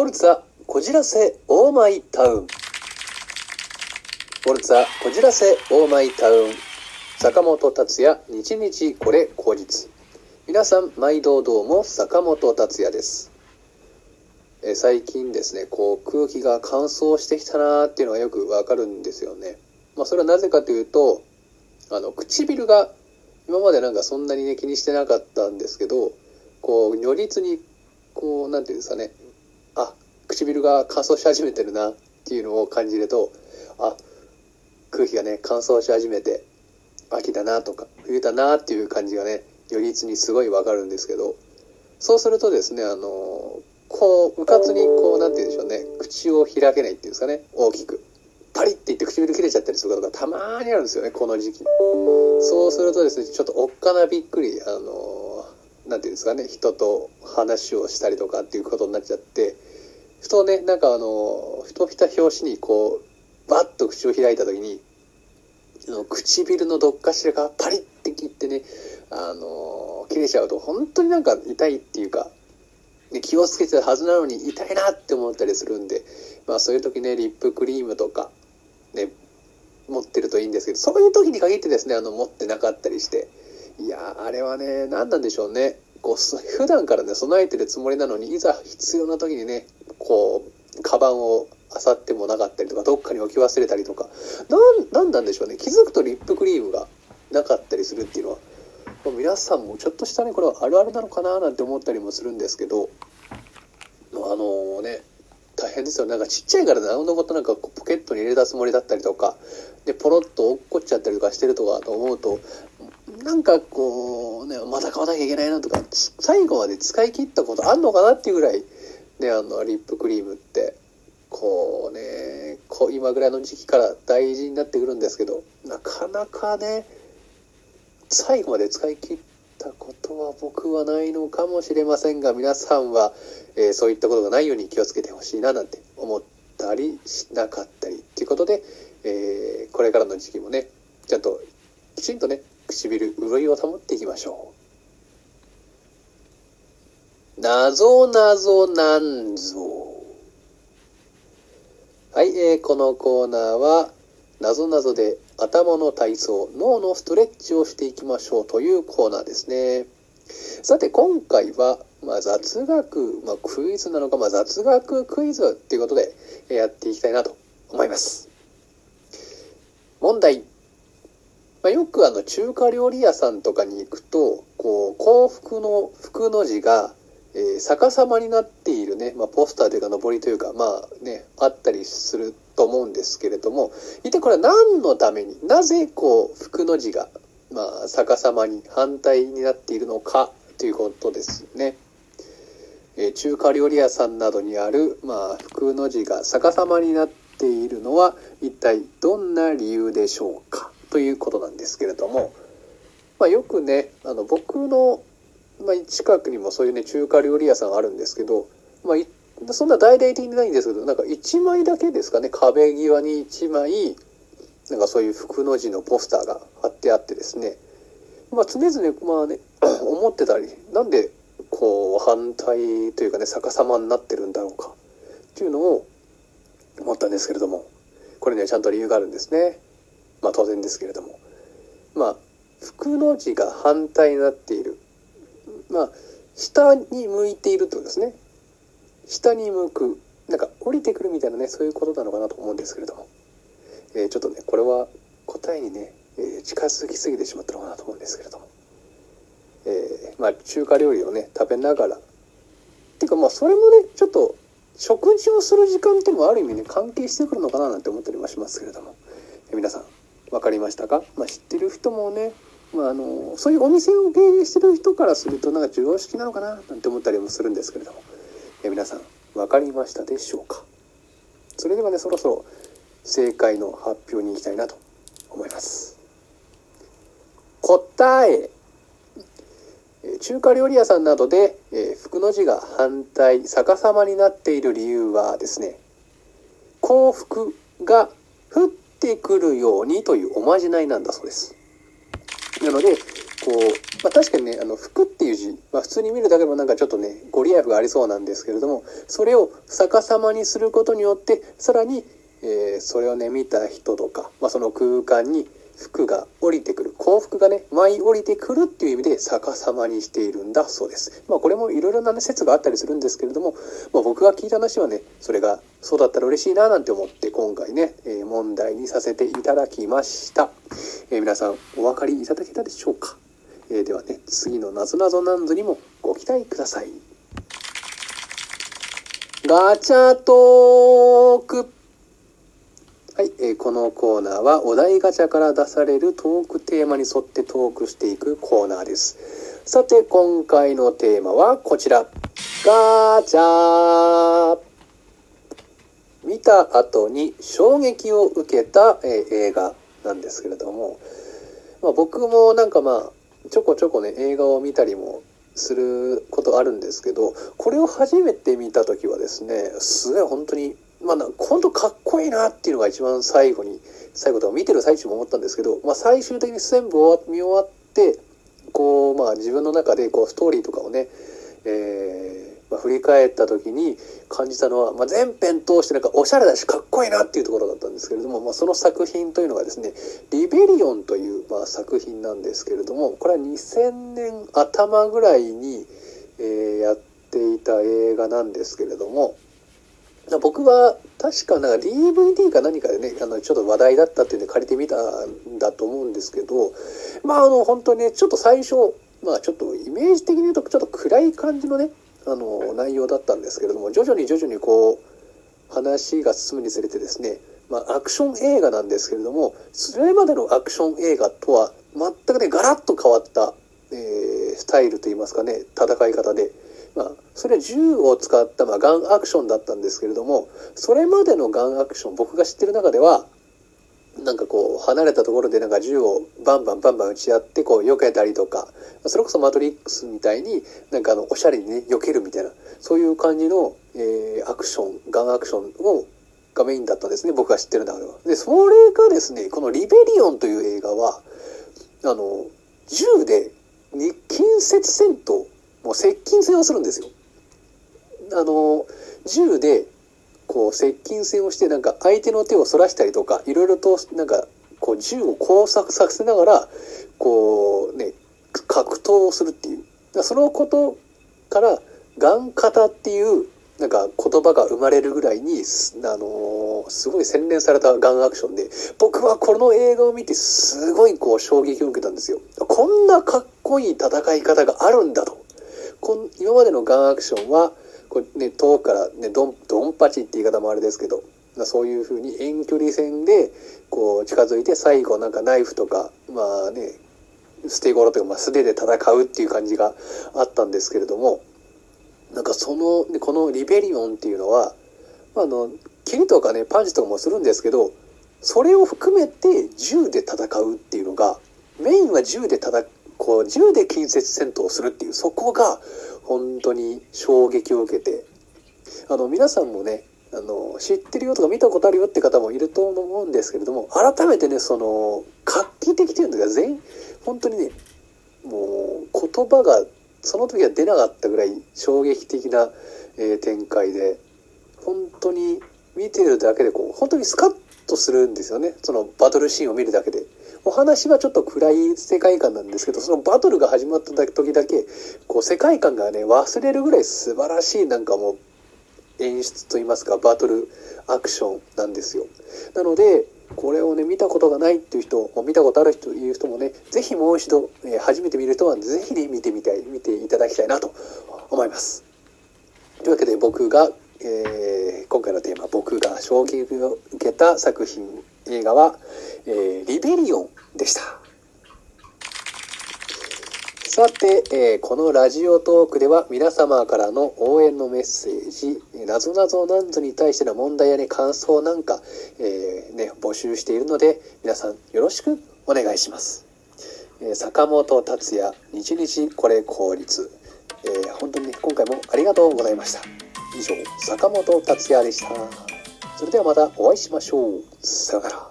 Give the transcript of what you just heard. フォルツァこじらせオーマイタウン。フォルツァこじらせオーマイタウン。坂本達也日々これ後日。皆さん毎度どうも坂本達也です。最近ですね、空気が乾燥してきたなーっていうのがよくわかるんですよね。それはなぜかというと、唇が今までそんなにね気にしてなかったんですけど、如実になんていうんですかね、唇が乾燥し始めてるなっていうのを感じると、空気がね乾燥し始めて秋だなとか冬だなっていう感じがね如実にすごいわかるんですけど、そうするとですね、うかつになんていうんでしょうね、口を開けないっていうんですかね、大きくパリっていって唇切れちゃったりすることがたまーにあるんですよね、この時期。そうするとですね、ちょっとおっかなびっくりなんていうんですかね、人と話をしたりとかっていうことになっちゃって、ふとねふとした拍子にバッと口を開いた時に唇のどっかしらがパリって切ってね切れちゃうと本当に痛いっていうか、ね、気をつけてたはずなのに痛いなって思ったりするんで、そういう時ねリップクリームとかね持ってるといいんですけど、そういう時に限ってですね持ってなかったりして、いやあれはね何なんでしょうね、普段からね備えてるつもりなのに、いざ必要な時にねカバンを漁ってもなかったりとか、どっかに置き忘れたりとか、何なんでしょうね、気づくとリップクリームがなかったりするっていうのは、皆さんもちょっとしたねこれはあるあるなのかななんて思ったりもするんですけど、ね大変ですよ。ちっちゃいからなおのことポケットに入れたつもりだったりとかで、ポロッと落っこっちゃったりとかしてるとかと思うと、また買わなきゃいけないなとか、最後まで使い切ったことあんのかなっていうぐらいね、リップクリームって今ぐらいの時期から大事になってくるんですけど、なかなかね最後まで使い切ったことは僕はないのかもしれませんが、皆さんは、そういったことがないように気をつけてほしいななんて思ったりしなかったりということで、これからの時期もねちゃんときちんとね唇潤いを保っていきましょう。なぞなぞなんぞ。はい、このコーナーはなぞなぞで頭の体操、脳のストレッチをしていきましょうというコーナーですね。さて今回は、雑学、クイズなのか、雑学クイズということでやっていきたいなと思います。問題。よく中華料理屋さんとかに行くと幸福の福の字が、逆さまになっているね、ポスターというか上りというかあったりすると思うんですけれども、一体これは何のために、なぜ福の字が、逆さまに反対になっているのかということですね。中華料理屋さんなどにある、福の字が逆さまになっているのは一体どんな理由でしょうかということなんですけれども、よくね僕の近くにもそういうね中華料理屋さんあるんですけど、そんな大々的にないんですけど、1枚だけですかね、壁際に1枚そういう福の字のポスターが貼ってあってですね、常々思ってたり、なんで反対というかね逆さまになってるんだろうかっていうのを思ったんですけれども、これにはちゃんと理由があるんですね。当然ですけれども、福の字が反対になっている、下に向いているということですね。下に向く、降りてくるみたいなね、そういうことなのかなと思うんですけれども、ちょっとねこれは答えにね、近づきすぎてしまったのかなと思うんですけれども、中華料理をね食べながらっていうか、それもねちょっと食事をする時間っていうのもある意味ね関係してくるのかななんて思ったりもしますけれども、皆さん分かりましたか？知ってる人もね、そういうお店を経営してる人からすると常識なのかななんて思ったりもするんですけれども、皆さん分かりましたでしょうか？それではねそろそろ正解の発表に行きたいなと思います。答え、中華料理屋さんなどで、福の字が反対逆さまになっている理由はですね、幸福が降ってくるようにというおまじないなんだそうです。なので、こう、まあ、確かにね、福っていう字、まあ、普通に見るだけでもなんかちょっとね、ご利益がありそうなんですけれども、それを逆さまにすることによって、さらに、それをね、見た人とか、まあ、その空間に福が降りてくる、幸福がね、舞い降りてくるっていう意味で逆さまにしているんだそうです。まあ、これもいろいろな、ね、説があったりするんですけれども、まあ、僕が聞いた話はね、それがそうだったら嬉しいななんて思って今回ね、問題にさせていただきました。皆さんお分かりいただけたでしょうか？ではね、次のなぞなぞなんぞにもご期待ください。ガチャトーク。はい、このコーナーはお題ガチャから出されるトークテーマに沿ってトークしていくコーナーです。さて、今回のテーマはこちら。ガチャ。見た後に衝撃を受けた、映画なんですけれども、まあ、僕もなんかまあ、ちょこちょこね、映画を見たりもすることあるんですけど、これを初めて見た時はですね、すごい本当に、まあ、本当かっこいいなっていうのが一番最後とか見てる最中も思ったんですけど、まあ、最終的に全部見終わって、こう、まあ自分の中でこうストーリーとかをね、まあ、振り返った時に感じたのは、まあ、全編通してなんかおしゃれだしかっこいいなっていうところだったんですけれども、まあ、その作品というのがですね、リベリオンという、まあ、作品なんですけれども、これは2000年頭ぐらいに、やっていた映画なんですけれども、僕は確かなんか DVD か何かでね、ちょっと話題だったっていうんで借りてみたんだと思うんですけど、まあ本当にね、ちょっと最初、まあちょっとイメージ的に言うとちょっと暗い感じのね、内容だったんですけれども、徐々にこう、話が進むにつれてですね、まあアクション映画なんですけれども、それまでのアクション映画とは全くね、ガラッと変わった、スタイルといいますかね、戦い方で、まあ、それは銃を使った、まあ、ガンアクションだったんですけれども、それまでのガンアクション、僕が知ってる中では、なんかこう、離れたところでなんか銃をバンバン撃ち合って、こう、避けたりとか、それこそマトリックスみたいに、なんかおしゃれにね、避けるみたいな、そういう感じの、アクション、ガンアクションがメインだったんですね、僕が知ってる中では。で、それがですね、このリベリオンという映画は、銃で、近接戦闘、もう接近戦をするんですよ。銃でこう接近戦をしてなんか相手の手をそらしたりとかいろいろとなんかこう銃を交錯させながらこうね格闘をするっていう、そのことからガン型っていうなんか言葉が生まれるぐらいにすごい洗練されたガンアクションで、僕はこの映画を見てすごいこう衝撃を受けたんですよ。こんなかっこいい戦い方があるんだと。今までのガンアクションはこう、ね、遠くから、ね、ドンパチって言い方もあれですけど、そういう風に遠距離戦でこう近づいて最後なんかナイフとか、まあね、捨て頃というか、まあ、素手で戦うっていう感じがあったんですけれども、なんかこのリベリオンっていうのは、まあ、キリとかねパンチとかもするんですけど、それを含めて銃で戦うっていうのがメインは銃で戦う。こう銃で近接戦闘をするっていう、そこが本当に衝撃を受けて、皆さんもね知ってるよとか見たことあるよって方もいると思うんですけれども、改めてねその画期的というのが本当にねもう言葉がその時は出なかったぐらい衝撃的な、展開で、本当に見てるだけでこう本当にスカッとするんですよね。そのバトルシーンを見るだけで。お話はちょっと暗い世界観なんですけど、そのバトルが始まった時だけこう世界観がね忘れるぐらい素晴らしいなんかもう演出といいますかバトルアクションなんですよ。なのでこれをね見たことがないっていう人、見たことある人いう人もね、ぜひもう一度、初めて見る人はぜひ見ていただきたいなと思います。というわけで僕が、今回のテーマ、僕が衝撃を受けた作品映画は、リベリオンでした。さて、このラジオトークでは皆様からの応援のメッセージ、なぞなぞなんぞに対しての問題やね感想なんか、募集しているので皆さんよろしくお願いします。坂本達也日々これ効率、本当に、ね、今回もありがとうございました。以上、坂本達也でした。それではまたお会いしましょう。さよなら。